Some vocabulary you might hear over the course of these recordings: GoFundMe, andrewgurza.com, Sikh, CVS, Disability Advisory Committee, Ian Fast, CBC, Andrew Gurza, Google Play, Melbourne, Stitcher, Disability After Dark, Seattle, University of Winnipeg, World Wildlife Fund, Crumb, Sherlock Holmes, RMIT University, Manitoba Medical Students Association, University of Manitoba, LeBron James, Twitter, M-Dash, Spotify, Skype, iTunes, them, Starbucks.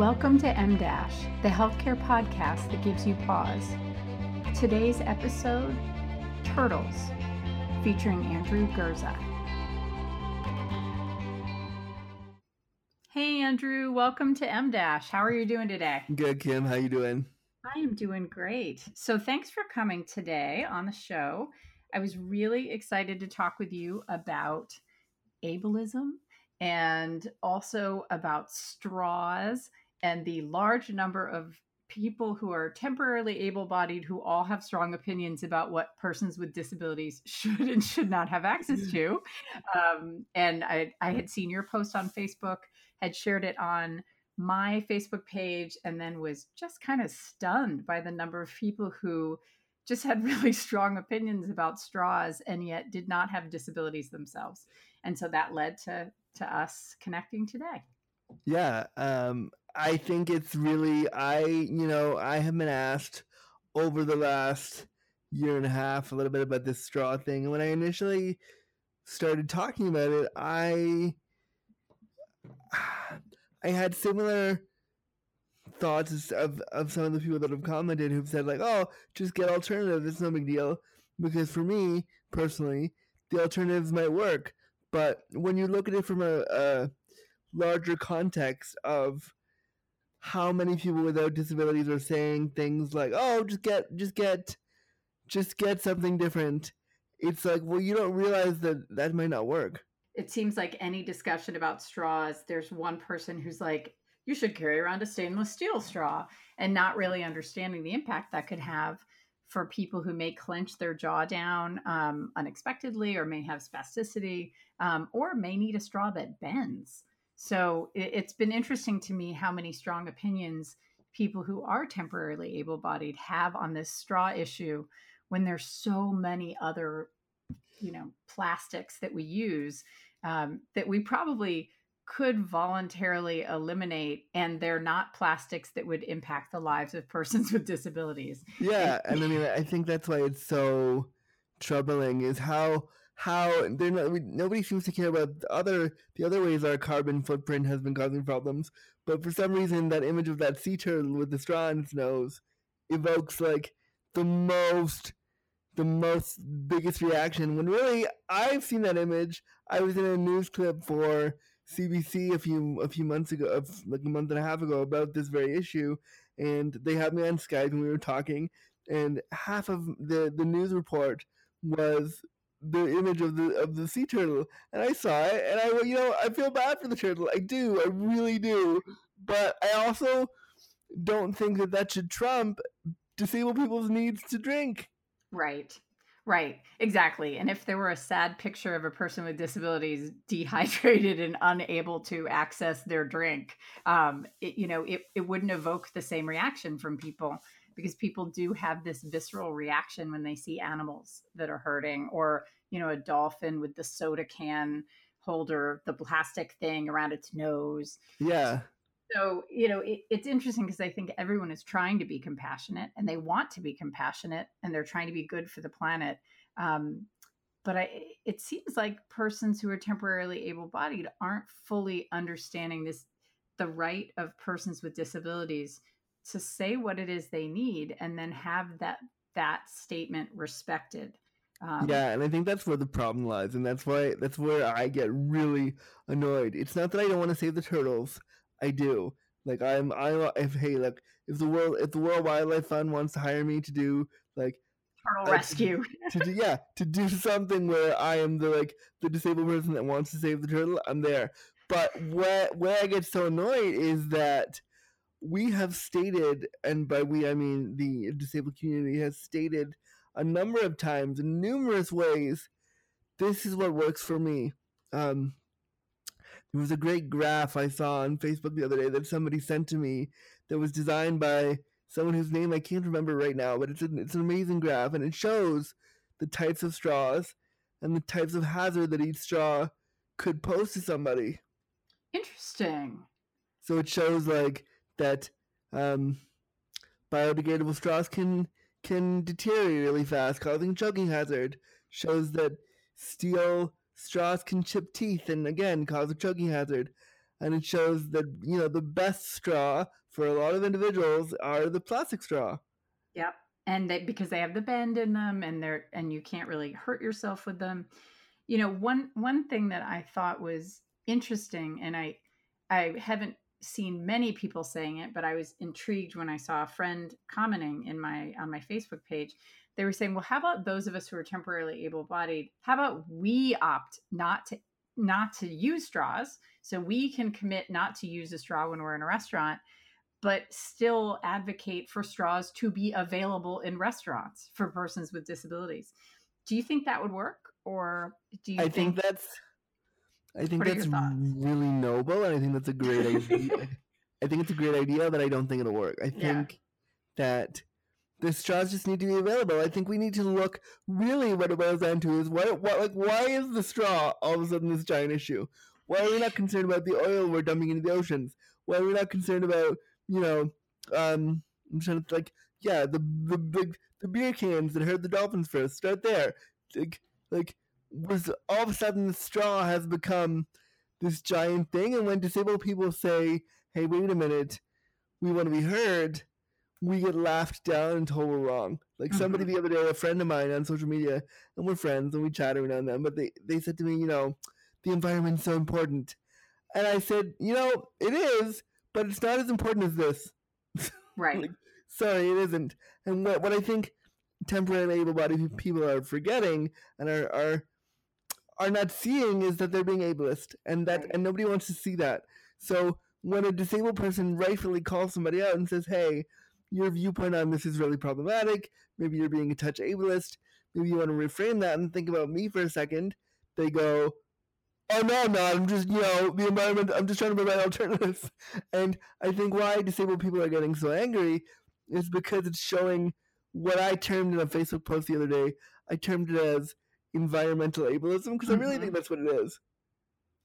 Welcome to M-Dash, the healthcare podcast that gives you pause. Today's episode, Turtles, featuring Andrew Gurza. Hey, Andrew, welcome to M-Dash. How are you doing today? Good, Kim. How you doing? I am doing great. So thanks for coming today on the show. I was really excited to talk with you about ableism and also about straws and the large number of people who are temporarily able-bodied who all have strong opinions about what persons with disabilities should and should not have access to. And I had seen your post on Facebook, had shared it on my Facebook page, and then was just kind of stunned by the number of people who just had really strong opinions about straws and yet did not have disabilities themselves. And so that led to us connecting today. Yeah. I think it's really, I have been asked over the last year and a half a little bit about this straw thing. And when I initially started talking about it, I had similar thoughts of some of the people that have commented who've said like, oh, just get alternative. It's no big deal. Because for me personally, the alternatives might work. But when you look at it from a larger context of how many people without disabilities are saying things like, oh, just get something different. It's like, well, you don't realize that might not work. It seems like any discussion about straws, there's one person who's like, you should carry around a stainless steel straw, and not really understanding the impact that could have for people who may clench their jaw down unexpectedly, or may have spasticity, or may need a straw that bends. So it's been interesting to me how many strong opinions people who are temporarily able-bodied have on this straw issue, when there's so many other, plastics that we use that we probably could voluntarily eliminate, and they're not plastics that would impact the lives of persons with disabilities. Yeah, and I mean, I think that's why it's so troubling, is how they're not. Nobody seems to care about the other ways our carbon footprint has been causing problems, but for some reason, that image of that sea turtle with the straw in its nose evokes like the biggest reaction. When really, I've seen that image. I was in a news clip for CBC a few months ago, like a month and a half ago, about this very issue, and they had me on Skype and we were talking, and half of the news report was the image of the sea turtle, and I saw it, and I feel bad for the turtle. I really do, but I also don't think that should trump disabled people's needs to drink. Right. Right, exactly. And if there were a sad picture of a person with disabilities dehydrated and unable to access their drink, it wouldn't evoke the same reaction from people, because people do have this visceral reaction when they see animals that are hurting, or, a dolphin with the soda can holder, the plastic thing around its nose. Yeah. So, it's interesting, because I think everyone is trying to be compassionate, and they want to be compassionate, and they're trying to be good for the planet. But it seems like persons who are temporarily able-bodied aren't fully understanding the right of persons with disabilities to say what it is they need, and then have that statement respected. Yeah, and I think that's where the problem lies, and that's where I get really annoyed. It's not that I don't want to save the turtles. I do. Like, if the World Wildlife Fund wants to hire me to do like turtle rescue, to do something where I am the disabled person that wants to save the turtle, I'm there. But where I get so annoyed is that we have stated, and by we I mean the disabled community has stated a number of times in numerous ways, this is what works for me. There was a great graph I saw on Facebook the other day that somebody sent to me that was designed by someone whose name I can't remember right now, but it's an amazing graph, and it shows the types of straws and the types of hazard that each straw could pose to somebody. Interesting. So it shows like that biodegradable straws can deteriorate really fast, causing choking hazard. Shows that steel straws can chip teeth and, again, cause a choking hazard. and it shows that, you know, the best straw for a lot of individuals are the plastic straw. Yep. And they, because they have the bend in them and they're, and you can't really hurt yourself with them. You know, one thing that I thought was interesting, and I haven't seen many people saying it, but I was intrigued when I saw a friend commenting on my Facebook page. They were saying, well, how about those of us who are temporarily able-bodied, how about we opt not to use straws? So we can commit not to use a straw when we're in a restaurant, but still advocate for straws to be available in restaurants for persons with disabilities. Do you think that would work? Or do you I think that's really noble, and I think that's a great idea. I think it's a great idea, but I don't think it'll work. I think that the straws just need to be available. I think we need to look, really what it boils down to is why is the straw all of a sudden this giant issue? Why are we not concerned about the oil we're dumping into the oceans? Why are we not concerned about, you know, I'm trying to, like, the beer cans that hurt the dolphins first, start there. Like was all of a sudden the straw has become this giant thing, and when disabled people say, hey, wait a minute, we want to be heard, we get laughed down and told we're wrong. Like somebody the other day, a friend of mine on social media, and we're friends and we chat every now and then, but they said to me, you know, the environment's so important. And I said, you know, it is, but it's not as important as this. Right. Like, sorry, it isn't. And what I think temporarily able-bodied people are forgetting and are not seeing is that they're being ableist, and that and nobody wants to see that. So when a disabled person rightfully calls somebody out and says, hey, your viewpoint on this is really problematic, maybe you're being a touch ableist, maybe you want to reframe that and think about me for a second, they go, oh, no, I'm not. I'm just, you know, the environment, I'm just trying to provide alternatives. And I think why disabled people are getting so angry is because it's showing what I termed in a Facebook post the other day, I termed it as environmental ableism, because I really think that's what it is.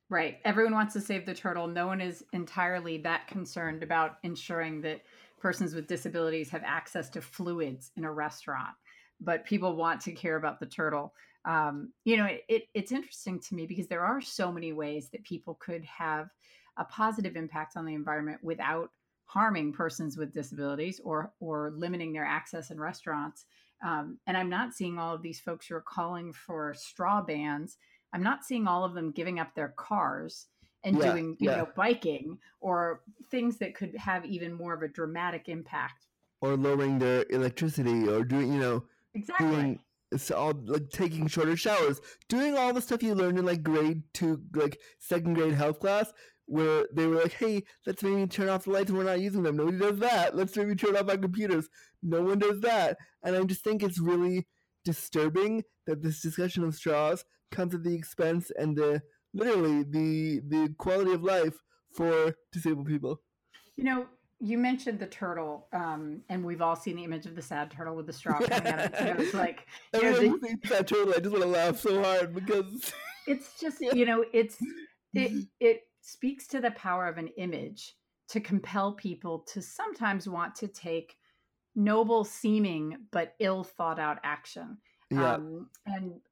Right. Everyone wants to save the turtle. No one is entirely that concerned about ensuring that persons with disabilities have access to fluids in a restaurant, but people want to care about the turtle. You know, it's interesting to me because there are so many ways that people could have a positive impact on the environment without harming persons with disabilities or limiting their access in restaurants. And I'm not seeing all of these folks who are calling for straw bans. I'm not seeing all of them giving up their cars and doing, you know, biking or things that could have even more of a dramatic impact. Or lowering their electricity or doing, you know, doing, it's all like taking shorter showers, doing all the stuff you learned in like grade 2, like second grade health class, where they were like, hey, let's maybe turn off the lights when we're not using them. Nobody does that. Let's maybe turn off our computers. No one does that. And I just think it's really disturbing that this discussion of straws comes at the expense and the quality of life for disabled people. You know, you mentioned the turtle, and we've all seen the image of the sad turtle with the straw coming out of its nose. Like, everyone sees that turtle, I just want to laugh so hard because it's just, you know, it speaks to the power of an image to compel people to sometimes want to take noble seeming but ill thought out action. Yeah.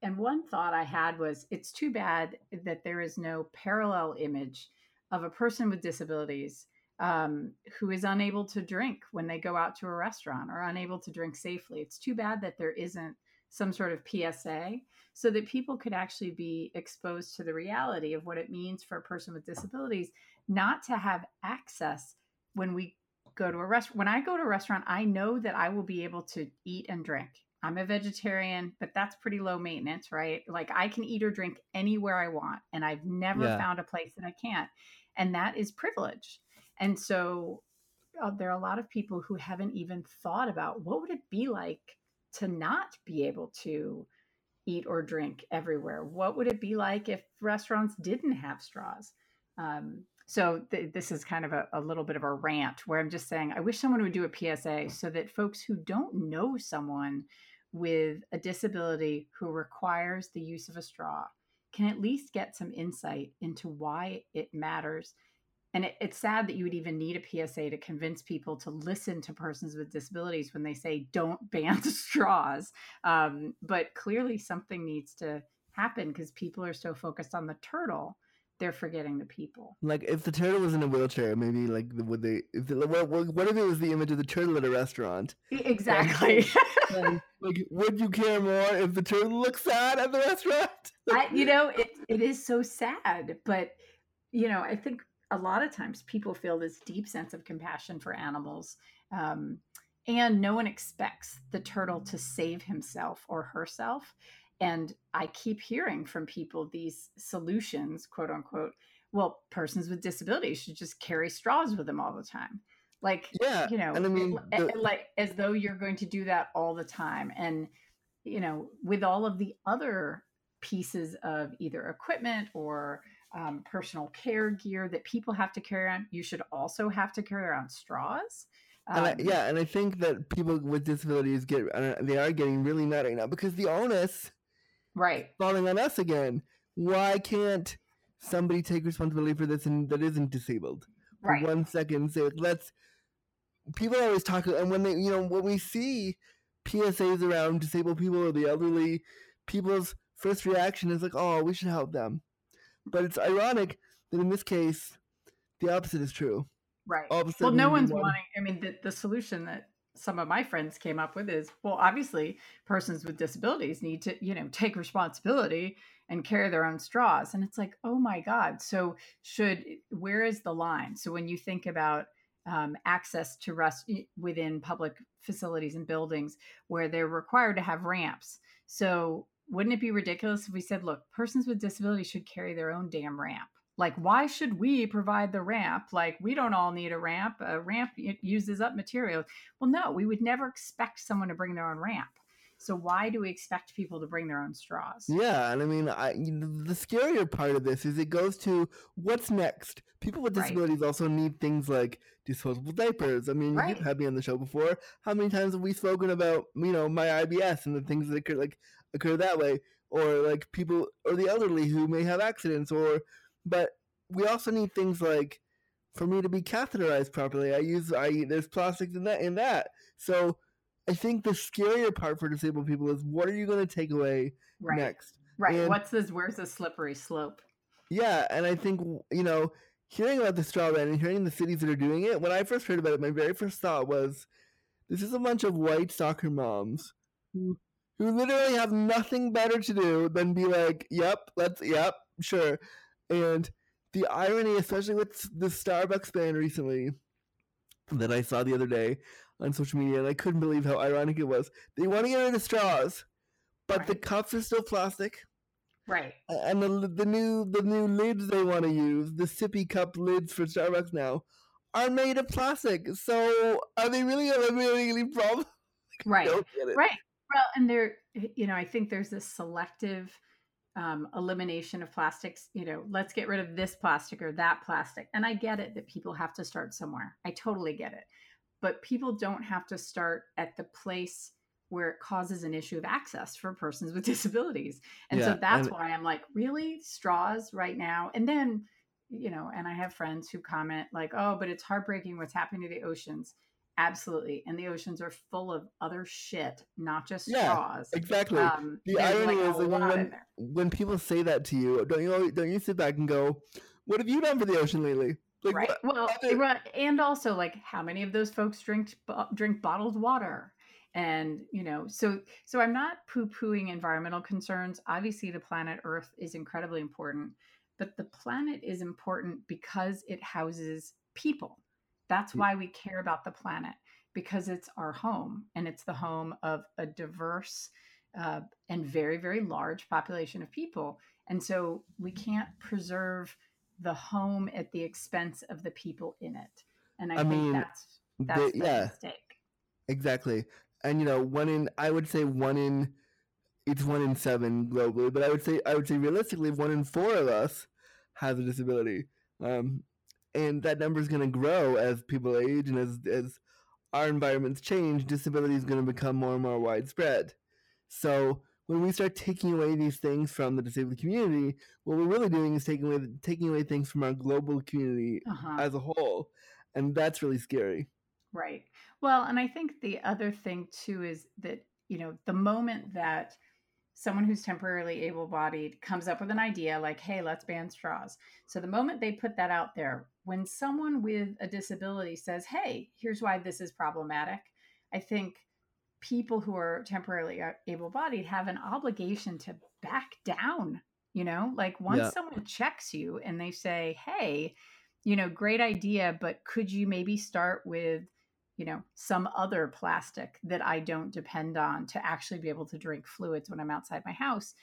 And one thought I had was, it's too bad that there is no parallel image of a person with disabilities who is unable to drink when they go out to a restaurant or unable to drink safely. It's too bad that there isn't some sort of PSA, so that people could actually be exposed to the reality of what it means for a person with disabilities not to have access. When we go to a restaurant, when I go to a restaurant, I know that I will be able to eat and drink. I'm a vegetarian, but that's pretty low maintenance, right? Like, I can eat or drink anywhere I want, and I've never found a place that I can't. And that is privilege. And so there are a lot of people who haven't even thought about what would it be like to not be able to eat or drink everywhere. What would it be like if restaurants didn't have straws? So this is kind of a little bit of a rant where I'm just saying, I wish someone would do a PSA so that folks who don't know someone with a disability who requires the use of a straw can at least get some insight into why it matters. And it's sad that you would even need a PSA to convince people to listen to persons with disabilities when they say don't ban the straws. But clearly something needs to happen because people are so focused on the turtle they're forgetting the people. Like, if the turtle was in a wheelchair, maybe, like, would they... what if it was the image of the turtle at a restaurant? Exactly. Like, would you care more if the turtle looked sad at the restaurant? It is so sad. But, you know, I think a lot of times people feel this deep sense of compassion for animals. And no one expects the turtle to save himself or herself. And I keep hearing from people these solutions, quote unquote, well, persons with disabilities should just carry straws with them all the time. Like, yeah, you know, and I mean, like as though you're going to do that all the time. And, you know, with all of the other pieces of either equipment or personal care gear that people have to carry on, you should also have to carry around straws. And I think that people with disabilities are getting really mad right now because the onus is falling on us again. Why can't somebody take responsibility for this and that isn't disabled? Right. For 1 second, say people always talk, and when they, you know, when we see PSAs around disabled people or the elderly, people's first reaction is like, oh, we should help them. But it's ironic that in this case, the opposite is true. Right. Well, no one's wanting. I mean, the solution that some of my friends came up with is, well, obviously, persons with disabilities need to, you know, take responsibility and carry their own straws. And it's like, oh my God. So where is the line? So when you think about access to rest within public facilities and buildings where they're required to have ramps, so wouldn't it be ridiculous if we said, look, persons with disabilities should carry their own damn ramp? Like, why should we provide the ramp? Like, we don't all need a ramp. A ramp uses up material. Well, no, we would never expect someone to bring their own ramp. So why do we expect people to bring their own straws? Yeah, and I mean, the scarier part of this is it goes to what's next. People with disabilities also need things like disposable diapers. I mean, you've had me on the show before. How many times have we spoken about, you know, my IBS and the things that occur that way? Or, like, people or the elderly who may have accidents or... But we also need things like, for me to be catheterized properly, there's plastics in that. So I think the scarier part for disabled people is, what are you going to take away next? Right. And where's the slippery slope? Yeah. And I think, you know, hearing about the straw ban and hearing the cities that are doing it, when I first heard about it, my very first thought was, this is a bunch of white soccer moms who literally have nothing better to do than be like, yep, sure. And the irony, especially with the Starbucks ban recently that I saw the other day on social media, and I couldn't believe how ironic it was. They want to get rid of straws, but the cups are still plastic. Right. And the new lids they want to use, the sippy cup lids for Starbucks now, are made of plastic. So are they really eliminating any problem? Right. Don't get it. Right. Well, and they're, you know, I think there's this selective elimination of plastics, you know, let's get rid of this plastic or that plastic. And I get it that people have to start somewhere. I totally get it. But people don't have to start at the place where it causes an issue of access for persons with disabilities. And so that's why I'm like, really? Straws right now? And then, you know, and I have friends who comment like, oh, but it's heartbreaking what's happening to the oceans. Absolutely. And the oceans are full of other shit, not just straws. Exactly. The irony is that when people say that to you, don't you sit back and go, what have you done for the ocean lately? Like, right. Well, and also, like, how many of those folks drink bottled water? And, you know, so I'm not poo-pooing environmental concerns. Obviously, the planet Earth is incredibly important, but the planet is important because it houses people. That's why we care about the planet, because it's our home, and it's the home of a diverse and very, very large population of people. And so we can't preserve the home at the expense of the people in it. And I think that's the mistake. Exactly. And, you know, it's 1 in 7 globally, but I would say realistically 1 in 4 of us has a disability. And that number is going to grow as people age and as our environments change. Disability is going to become more and more widespread. So when we start taking away these things from the disabled community, what we're really doing is taking away things from our global community as a whole. And that's really scary. Right. Well, and I think the other thing, too, is that, you know, the moment that someone who's temporarily able-bodied comes up with an idea like, hey, let's ban straws. So the moment they put that out there, when someone with a disability says, hey, here's why this is problematic, I think people who are temporarily able-bodied have an obligation to back down, you know, like once someone checks you and they say, hey, you know, great idea, but could you maybe start with, you know, some other plastic that I don't depend on to actually be able to drink fluids when I'm outside my house.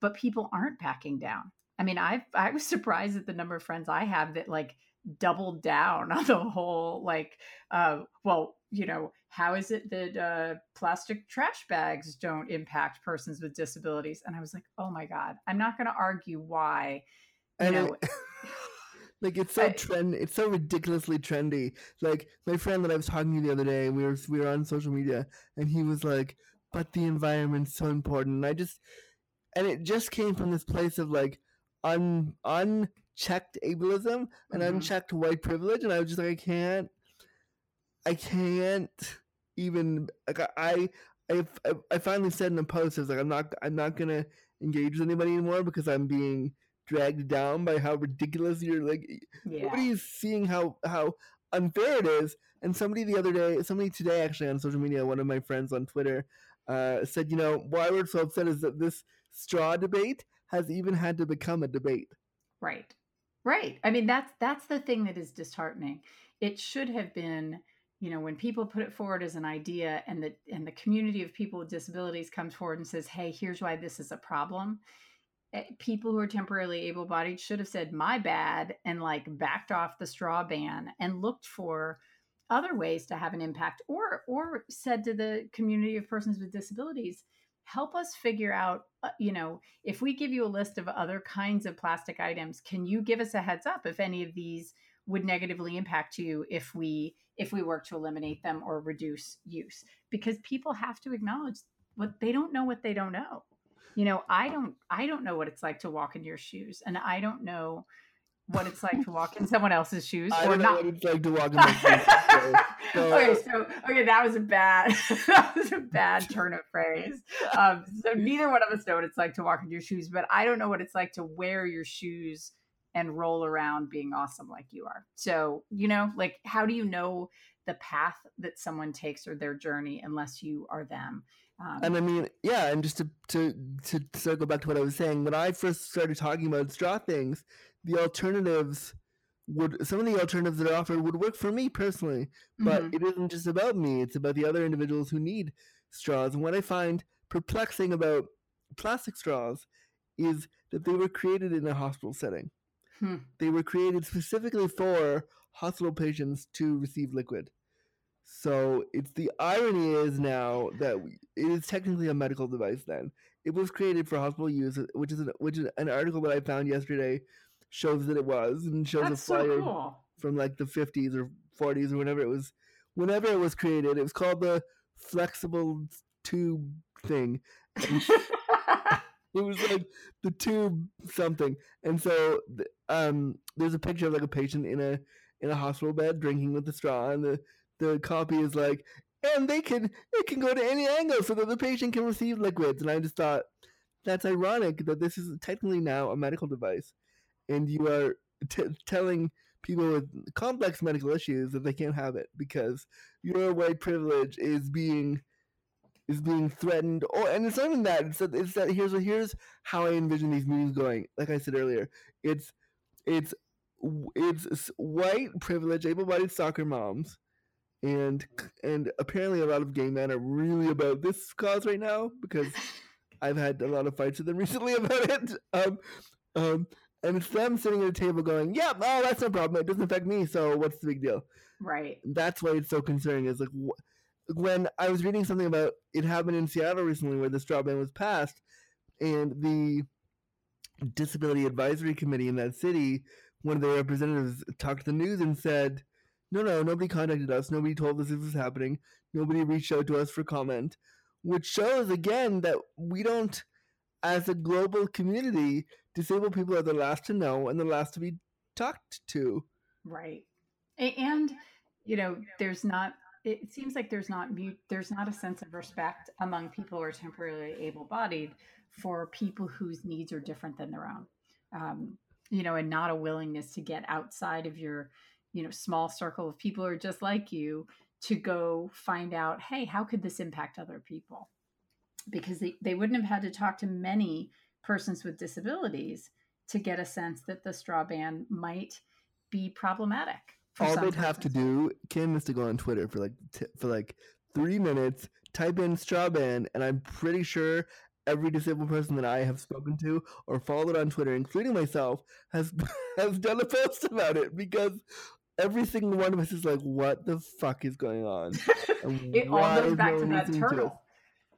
But people aren't backing down. I mean, I was surprised at the number of friends I have that like doubled down on the whole, like, well, you know, how is it that plastic trash bags don't impact persons with disabilities? And I was like, oh my God, I'm not going to argue why, you know. Like it's so ridiculously trendy. Like my friend that I was talking to the other day, we were on social media, and he was like, "But the environment's so important." And it just came from this place of like unchecked ableism and unchecked white privilege, and I was just like, I can't even like I finally said in a post, I was like, I'm not gonna engage with anybody anymore because I'm being dragged down by how ridiculous you're like. Yeah. Nobody is seeing how unfair it is. And somebody today actually on social media, one of my friends on Twitter, said, you know, why we're so upset is that this straw debate has even had to become a debate. Right. Right. I mean, that's the thing that is disheartening. It should have been, you know, when people put it forward as an idea and the community of people with disabilities comes forward and says, hey, here's why this is a problem. People who are temporarily able-bodied should have said, my bad, and like backed off the straw ban and looked for other ways to have an impact, or said to the community of persons with disabilities, help us figure out, you know, if we give you a list of other kinds of plastic items, can you give us a heads up if any of these would negatively impact you if we work to eliminate them or reduce use? Because people have to acknowledge what they don't know. You know, I don't know what it's like to walk in your shoes, and I don't know what it's like to walk in someone else's shoes. I don't know what it's like to walk in my shoes. Okay, that was a bad turn of phrase. So neither one of us know what it's like to walk in your shoes, but I don't know what it's like to wear your shoes and roll around being awesome like you are. So, you know, like, how do you know the path that someone takes or their journey unless you are them? And I mean, yeah, and just to circle back to what I was saying, when I first started talking about straw things, some of the alternatives that are offered would work for me personally, but it isn't just about me, it's about the other individuals who need straws. And what I find perplexing about plastic straws is that they were created in a hospital setting. They were created specifically for hospital patients to receive liquid. So it's the irony is now that it is technically a medical device. Then it was created for hospital use, which is an article that I found yesterday shows that it was, and shows that's a flyer so cool from like the 50s or 40s or whenever it was created. It was called the flexible tube thing. It was like the tube something. And so there's a picture of like a patient in a hospital bed drinking with the straw, and the copy is like, and it can go to any angle so that the patient can receive liquids. And I just thought, that's ironic that this is technically now a medical device, and you are telling people with complex medical issues that they can't have it because your white privilege is being threatened. Oh, and it's not even that. It's that here's how I envision these meetings going. Like I said earlier, it's white privilege, able-bodied soccer moms. And apparently a lot of gay men are really about this cause right now, because I've had a lot of fights with them recently about it. And it's them sitting at a table going, yeah, oh, that's no problem. It doesn't affect me, so what's the big deal? Right. That's why it's so concerning. Is like when I was reading something about it happened in Seattle recently where the straw ban was passed, and the Disability Advisory Committee in that city, one of their representatives talked to the news and said, No, nobody contacted us. Nobody told us this was happening. Nobody reached out to us for comment, which shows again that we don't, as a global community, disabled people are the last to know and the last to be talked to. Right. And, you know, there's not it seems like there's not a sense of respect among people who are temporarily able-bodied for people whose needs are different than their own, and not a willingness to get outside of your, small circle of people who are just like you to go find out, hey, how could this impact other people? Because they wouldn't have had to talk to many persons with disabilities to get a sense that the straw ban might be problematic. All they'd have to do, Kim, is to go on Twitter for 3 minutes, type in straw ban, and I'm pretty sure every disabled person that I have spoken to or followed on Twitter, including myself, has done a post about it, because every single one of us is like, what the fuck is going on? It all goes back to that turtle.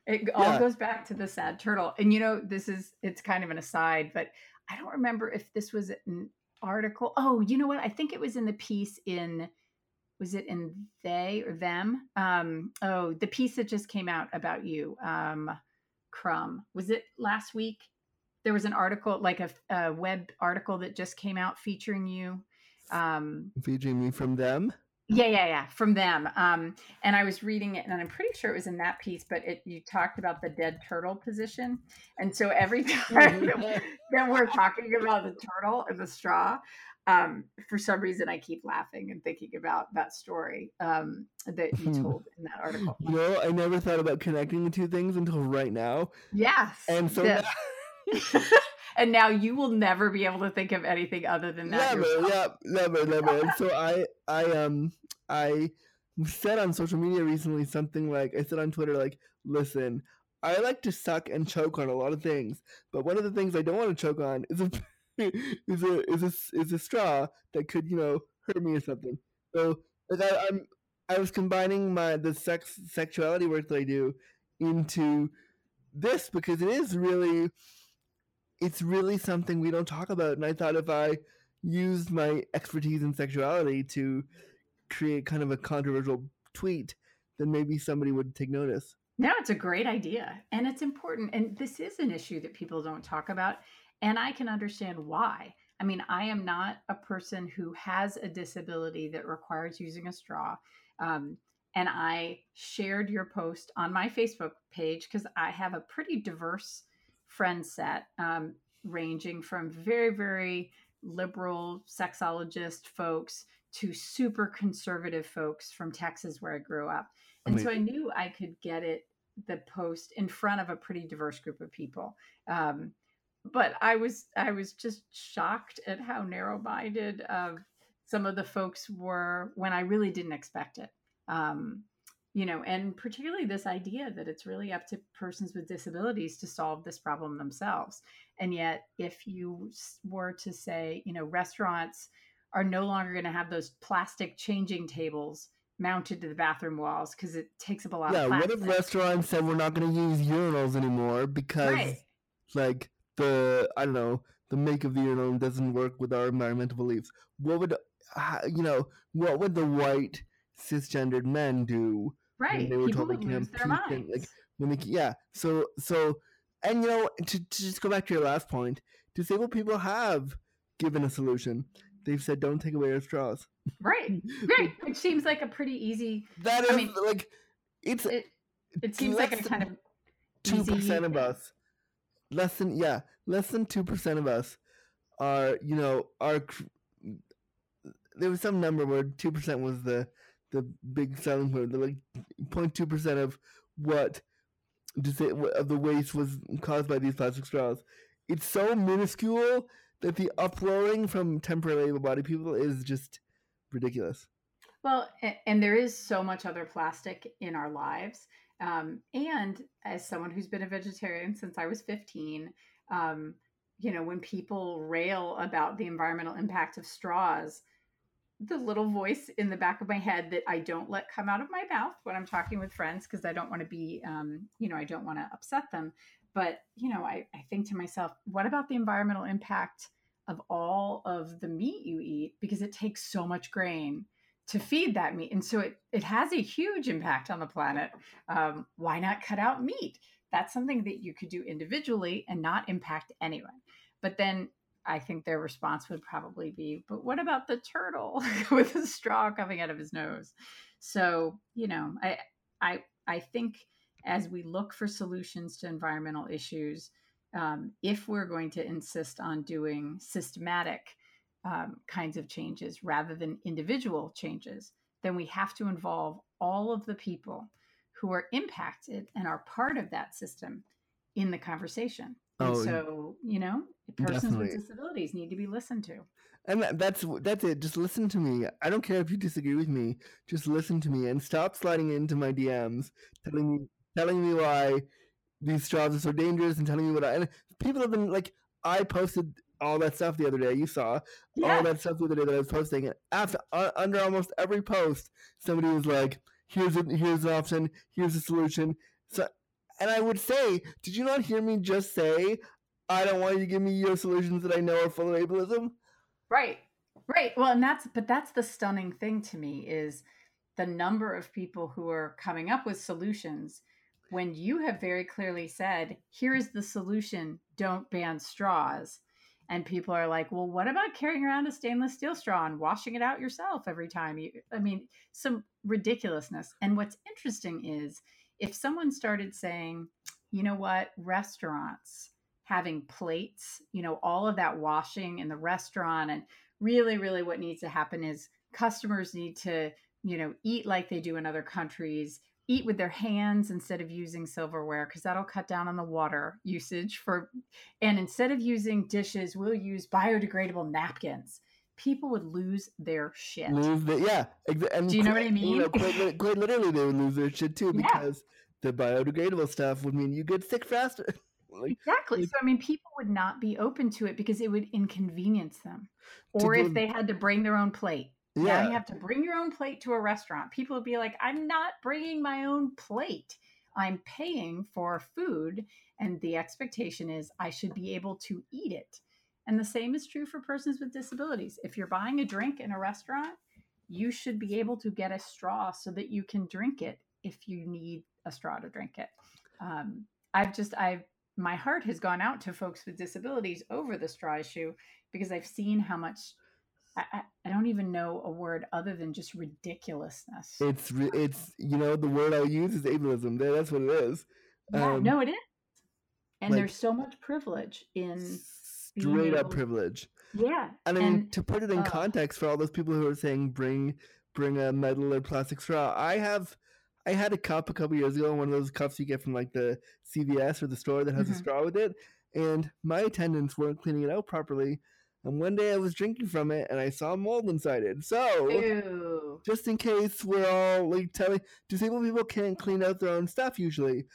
It all goes back to the sad turtle. And, it's kind of an aside, but I don't remember if this was an article. Oh, you know what? I think it was in the piece was it in They or Them? The piece that just came out about you, Crumb. Was it last week? There was an article, like a web article that just came out featuring you. Featuring me from Them? Yeah. From Them. And I was reading it, and I'm pretty sure it was in that piece, but you talked about the dead turtle position. And so every time that we're talking about the turtle and the straw, for some reason I keep laughing and thinking about that story that you told in that article. I never thought about connecting the two things until right now. Yes. And so and now you will never be able to think of anything other than that. Never. And so I said on social media recently something like, I said on Twitter, like, listen, I like to suck and choke on a lot of things, but one of the things I don't want to choke on is a straw that could, hurt me or something. So I was combining the sexuality work that I do into this, because it is really. It's really something we don't talk about. And I thought if I used my expertise in sexuality to create kind of a controversial tweet, then maybe somebody would take notice. No, it's a great idea. And it's important. And this is an issue that people don't talk about. And I can understand why. I mean, I am not a person who has a disability that requires using a straw. And I shared your post on my Facebook page because I have a pretty diverse friend set, ranging from very, very liberal sexologist folks to super conservative folks from Texas, where I grew up. And so I knew I could get the post in front of a pretty diverse group of people. But I was just shocked at how narrow-minded some of the folks were when I really didn't expect it. And particularly this idea that it's really up to persons with disabilities to solve this problem themselves. And yet, if you were to say, restaurants are no longer going to have those plastic changing tables mounted to the bathroom walls because it takes up a lot of plastic. Yeah, what if restaurants said we're not going to use urinals anymore because, the make of the urinal doesn't work with our environmental beliefs? What would the white cisgendered men do? Right, they were people told, lose their minds. To just go back to your last point, disabled people have given a solution. They've said, "Don't take away our straws." Right, which seems like a pretty easy. That is It seems like a kind of 2% of us. Less than 2% of us are. There was some number where 2% was the big selling point. 0.2% of of the waste was caused by these plastic straws. It's so minuscule that the uproaring from temporarily able-bodied people is just ridiculous. Well, and there is so much other plastic in our lives. And as someone who's been a vegetarian since I was 15, when people rail about the environmental impact of straws, the little voice in the back of my head that I don't let come out of my mouth when I'm talking with friends, because I don't want to be, I don't want to upset them. But, I think to myself, what about the environmental impact of all of the meat you eat? Because it takes so much grain to feed that meat. And so it has a huge impact on the planet. Why not cut out meat? That's something that you could do individually and not impact anyone. But then I think their response would probably be, but what about the turtle with a straw coming out of his nose? So, you know, I think as we look for solutions to environmental issues, if we're going to insist on doing systematic kinds of changes rather than individual changes, then we have to involve all of the people who are impacted and are part of that system in the conversation. And so, you know, persons definitely. With disabilities need to be listened to. And that's it. Just listen to me. I don't care if you disagree with me. Just listen to me and stop sliding into my DMs telling me why these straws are so dangerous and telling me what I... People have been, like, I posted all that stuff the other day. You saw all that stuff the other day that I was posting. And after, under almost every post, somebody was like, here's an option, here's a solution. So... And I would say, did you not hear me just say, I don't want you to give me your solutions that I know are full of ableism? Right. Well, and that's the stunning thing to me is the number of people who are coming up with solutions when you have very clearly said, here is the solution, don't ban straws. And people are like, well, what about carrying around a stainless steel straw and washing it out yourself every time? Some ridiculousness. And what's interesting is, if someone started saying, you know what, restaurants having plates, you know, all of that washing in the restaurant, and really, really what needs to happen is customers need to, you know, eat like they do in other countries, eat with their hands instead of using silverware, because that'll cut down on the water usage for, and instead of using dishes, we'll use biodegradable napkins. People would lose their shit. And do you know what I mean? You know, quite literally, they would lose their shit too because the biodegradable stuff would mean you get sick faster. Exactly. So, I mean, people would not be open to it because it would inconvenience them. Or if they had to bring their own plate. Yeah. Now you have to bring your own plate to a restaurant. People would be like, I'm not bringing my own plate. I'm paying for food. And the expectation is I should be able to eat it. And the same is true for persons with disabilities. If you're buying a drink in a restaurant, you should be able to get a straw so that you can drink it if you need a straw to drink it. My heart has gone out to folks with disabilities over the straw issue because I've seen how much, I don't even know a word other than just ridiculousness. It's you know, the word I'll use is ableism. That's what it is. No, it is. And there's so much privilege in... Straight up privilege. Yeah. And I mean, to put it in context for all those people who are saying bring a metal or plastic straw, I had a cup a couple years ago, one of those cups you get from like the CVS or the store that has a straw with it, and my attendants weren't cleaning it out properly. And one day I was drinking from it and I saw mold inside it. So Ew. Just in case we're all like telling disabled people can't clean out their own stuff usually.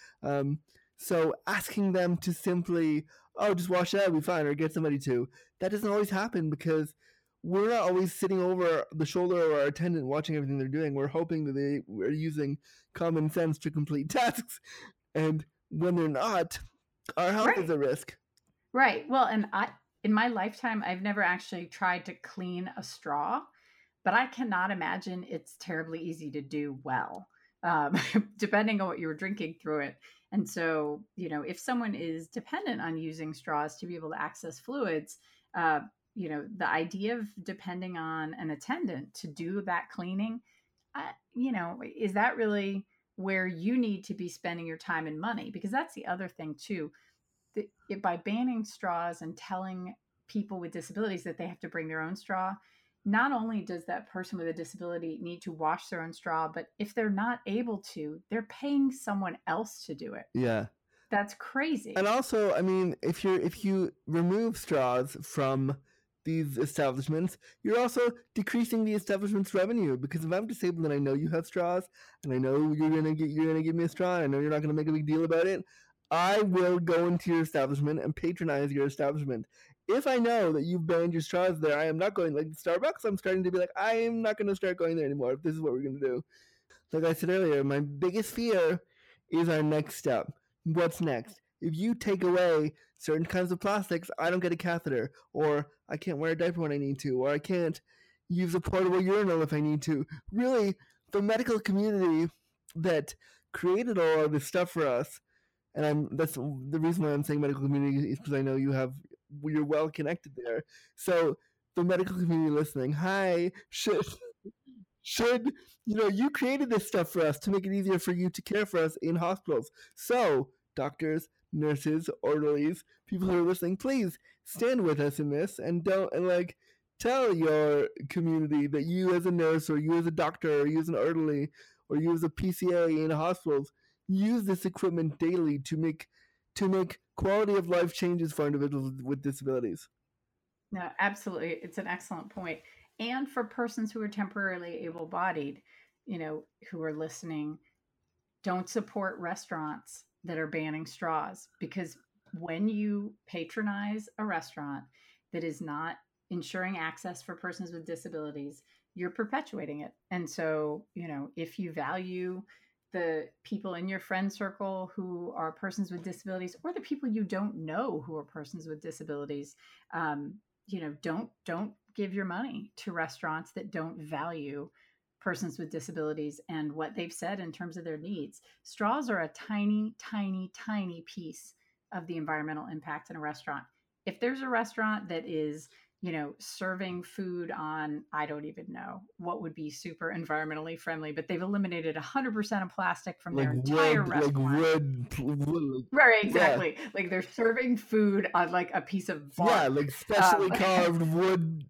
So asking them to simply just wash that, we'll be fine, or get somebody to. That doesn't always happen because we're not always sitting over the shoulder of our attendant watching everything they're doing. We're hoping that we're using common sense to complete tasks. And when they're not, our health is at risk. Right. Well, and in my lifetime, I've never actually tried to clean a straw, but I cannot imagine it's terribly easy to do well, depending on what you were drinking through it. And so, you know, if someone is dependent on using straws to be able to access fluids, you know, the idea of depending on an attendant to do that cleaning, you know, is that really where you need to be spending your time and money? Because that's the other thing, too. By banning straws and telling people with disabilities that they have to bring their own straw, not only does that person with a disability need to wash their own straw, but if they're not able to, they're paying someone else to do it. Yeah. That's crazy. And also, I mean, if you remove straws from these establishments, you're also decreasing the establishment's revenue, because if I'm disabled and I know you have straws and I know you're going to give me a straw and I know you're not going to make a big deal about it, I will go into your establishment and patronize your establishment. If I know that you've banned your straws there, I am not going. Like Starbucks, I'm starting to be like, I am not going to start going there anymore if this is what we're going to do. Like I said earlier, my biggest fear is our next step. What's next? If you take away certain kinds of plastics, I don't get a catheter, or I can't wear a diaper when I need to, or I can't use a portable urinal if I need to. Really, the medical community that created all of this stuff for us, and that's the reason why I'm saying medical community is because I know you have we're well connected there. So the medical community listening, hi, should you know, you created this stuff for us to make it easier for you to care for us in hospitals. So doctors, nurses, orderlies, people who are listening, please stand with us in this and don't, and like, tell your community that you as a nurse or you as a doctor or you as an orderly or you as a PCA in hospitals use this equipment daily to make quality of life changes for individuals with disabilities. No, absolutely. It's an excellent point. And for persons who are temporarily able-bodied, you know, who are listening, don't support restaurants that are banning straws, because when you patronize a restaurant that is not ensuring access for persons with disabilities, you're perpetuating it. And so, you know, if you value the people in your friend circle who are persons with disabilities, or the people you don't know who are persons with disabilities, you know, don't give your money to restaurants that don't value persons with disabilities and what they've said in terms of their needs. Straws are a tiny, tiny, tiny piece of the environmental impact in a restaurant. If there's a restaurant that is, you know, serving food on, I don't even know what would be super environmentally friendly, but they've eliminated 100% of plastic from their entire restaurant. Right, exactly. Yeah. Like they're serving food on like a piece of bark. Yeah, like specially carved wood.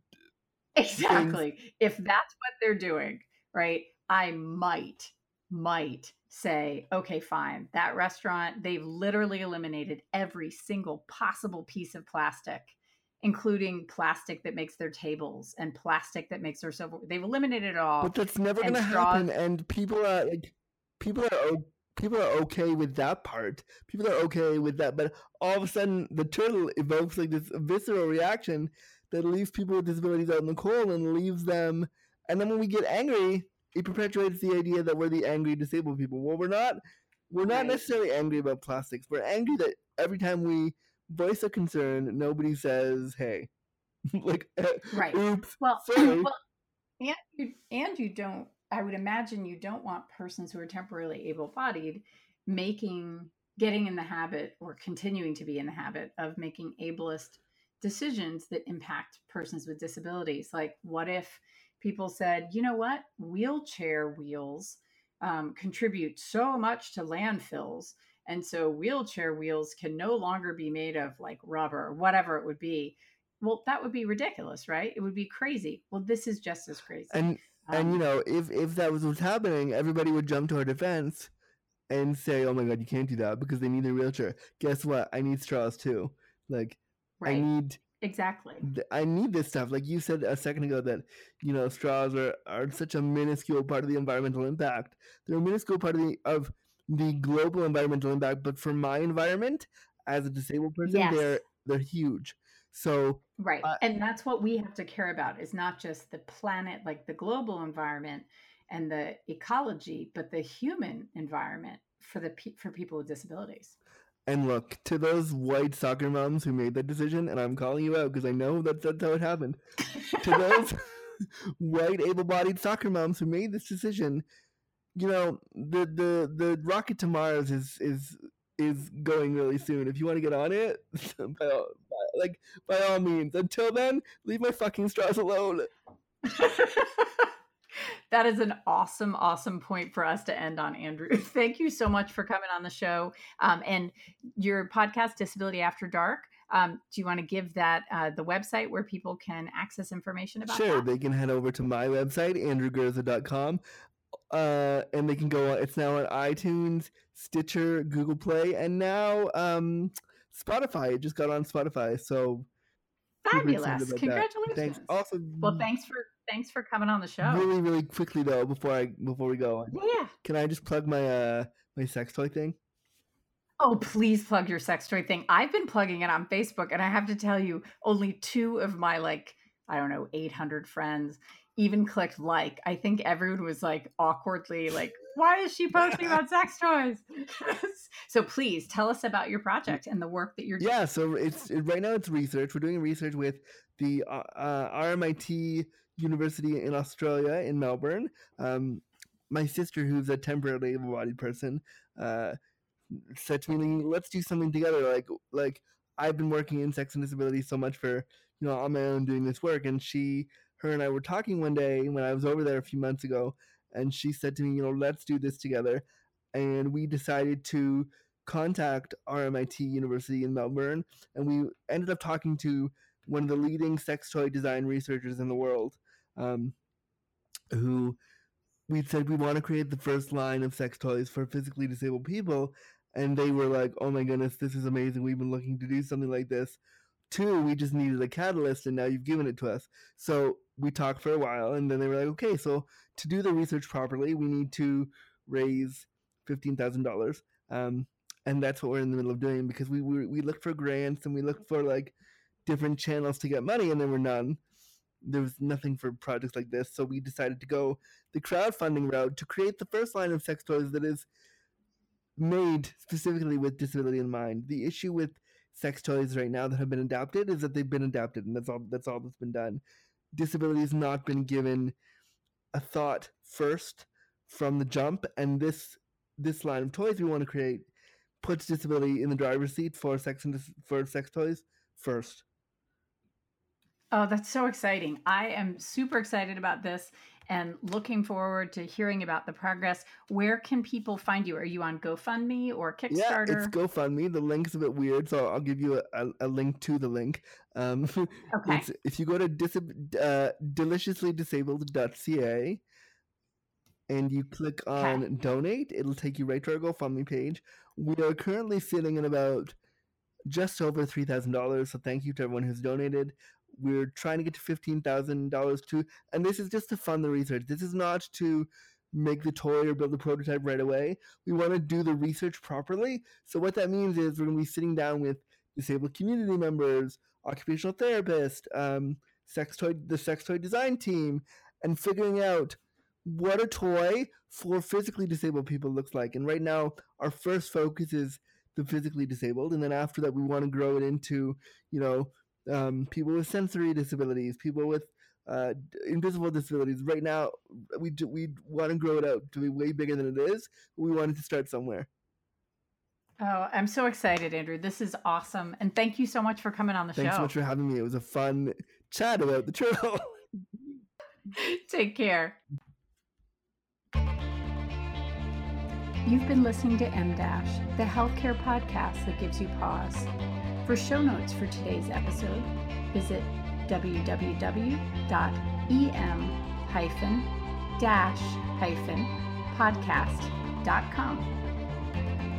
Exactly. Things. If that's what they're doing, right, I might say, okay, fine. That restaurant, they've literally eliminated every single possible piece of plastic, including plastic that makes their tables and plastic that makes their silver. They've eliminated it all. But that's never going to happen. And people are okay with that part. People are okay with that. But all of a sudden, the turtle evokes like this visceral reaction that leaves people with disabilities out in the cold and leaves them. And then when we get angry, it perpetuates the idea that we're the angry disabled people. Well, we're not. We're not necessarily angry about plastics. We're angry that every time we voice a concern, nobody says, "Hey, like, right? Oops." Well, sorry. Well, and you don't. I would imagine you don't want persons who are temporarily able-bodied getting in the habit or continuing to be in the habit of making ableist decisions that impact persons with disabilities. Like, what if people said, "You know what? Wheelchair wheels contribute so much to landfills." And so wheelchair wheels can no longer be made of like rubber or whatever it would be. Well, that would be ridiculous, right? It would be crazy. Well, this is just as crazy. And you know, if that was what's happening, everybody would jump to our defense and say, oh my God, you can't do that because they need a wheelchair. Guess what? I need straws too. Like, right. I need this stuff. Like you said a second ago that, you know, straws are such a minuscule part of the environmental impact. They're a minuscule part of the global environmental impact, but for my environment as a disabled person, yes, they're huge. So right, and that's what we have to care about, is not just the planet, like the global environment and the ecology, but the human environment for people with disabilities. And look, to those white soccer moms who made that decision, and I'm calling you out because I know that's how it happened. To those white able-bodied soccer moms who made this decision, you know, the rocket to Mars is going really soon. If you want to get on it, by all means. Until then, leave my fucking straws alone. That is an awesome, awesome point for us to end on, Andrew. Thank you so much for coming on the show. And your podcast, Disability After Dark. Do you want to give that the website where people can access information about? Sure, that? They can head over to my website, andrewgurza.com. And they can go on, it's now on iTunes, Stitcher, Google Play, and now Spotify. It just got on Spotify. So fabulous. Congratulations. Thanks. Also, well, thanks for coming on the show. Really, really quickly though, before we go on. Yeah. Can I just plug my my sex toy thing? Oh, please plug your sex toy thing. I've been plugging it on Facebook, and I have to tell you, only 2 of my 800 friends even clicked like. I think everyone was like awkwardly like, why is she posting about sex toys? So please tell us about your project and the work that you're doing. Yeah, so it's research. We're doing research with the RMIT University in Australia in Melbourne. My sister, who's a temporarily able-bodied person, said to me, let's do something together. Like I've been working in sex and disability so much for, you know, on my own doing this work. And her and I were talking one day when I was over there a few months ago, and she said to me, you know, let's do this together. And we decided to contact RMIT University in Melbourne, and we ended up talking to one of the leading sex toy design researchers in the world, who we said, we want to create the first line of sex toys for physically disabled people. And they were like, oh my goodness, this is amazing. We've been looking to do something like this. Two, we just needed a catalyst, and now you've given it to us. So we talked for a while, and then they were like, okay, so to do the research properly, we need to raise $15,000. And that's what we're in the middle of doing, because we looked for grants, and we looked for like different channels to get money, and there were none. There was nothing for projects like this. So we decided to go the crowdfunding route to create the first line of sex toys that is made specifically with disability in mind. The issue with sex toys right now that have been adapted is that they've been adapted, and that's all that's been done. Disability has not been given a thought first from the jump, and this line of toys we want to create puts disability in the driver's seat for sex toys first. Oh, that's so exciting. I am super excited about this and looking forward to hearing about the progress. Where can people find you? Are you on GoFundMe or Kickstarter? Yeah, it's GoFundMe. The link's a bit weird, so I'll give you a link to the link. Okay. If you go to deliciouslydisabled.ca and you click on donate, it'll take you right to our GoFundMe page. We are currently sitting at about just over $3,000, so thank you to everyone who's donated. We're trying to get to $15,000 too, and this is just to fund the research. This is not to make the toy or build the prototype right away. We want to do the research properly. So what that means is we're going to be sitting down with disabled community members, occupational therapists, the sex toy design team, and figuring out what a toy for physically disabled people looks like. And right now, our first focus is the physically disabled, and then after that, we want to grow it into, you know, people with sensory disabilities, people with invisible disabilities. Right now, we want to grow it out to be way bigger than it is. We wanted to start somewhere. Oh, I'm so excited, Andrew. This is awesome. And thank you so much for coming on the show. Thanks so much for having me. It was a fun chat about the turtle. Take care. You've been listening to M-Dash, the healthcare podcast that gives you pause. For show notes for today's episode, visit www.em-podcast.com.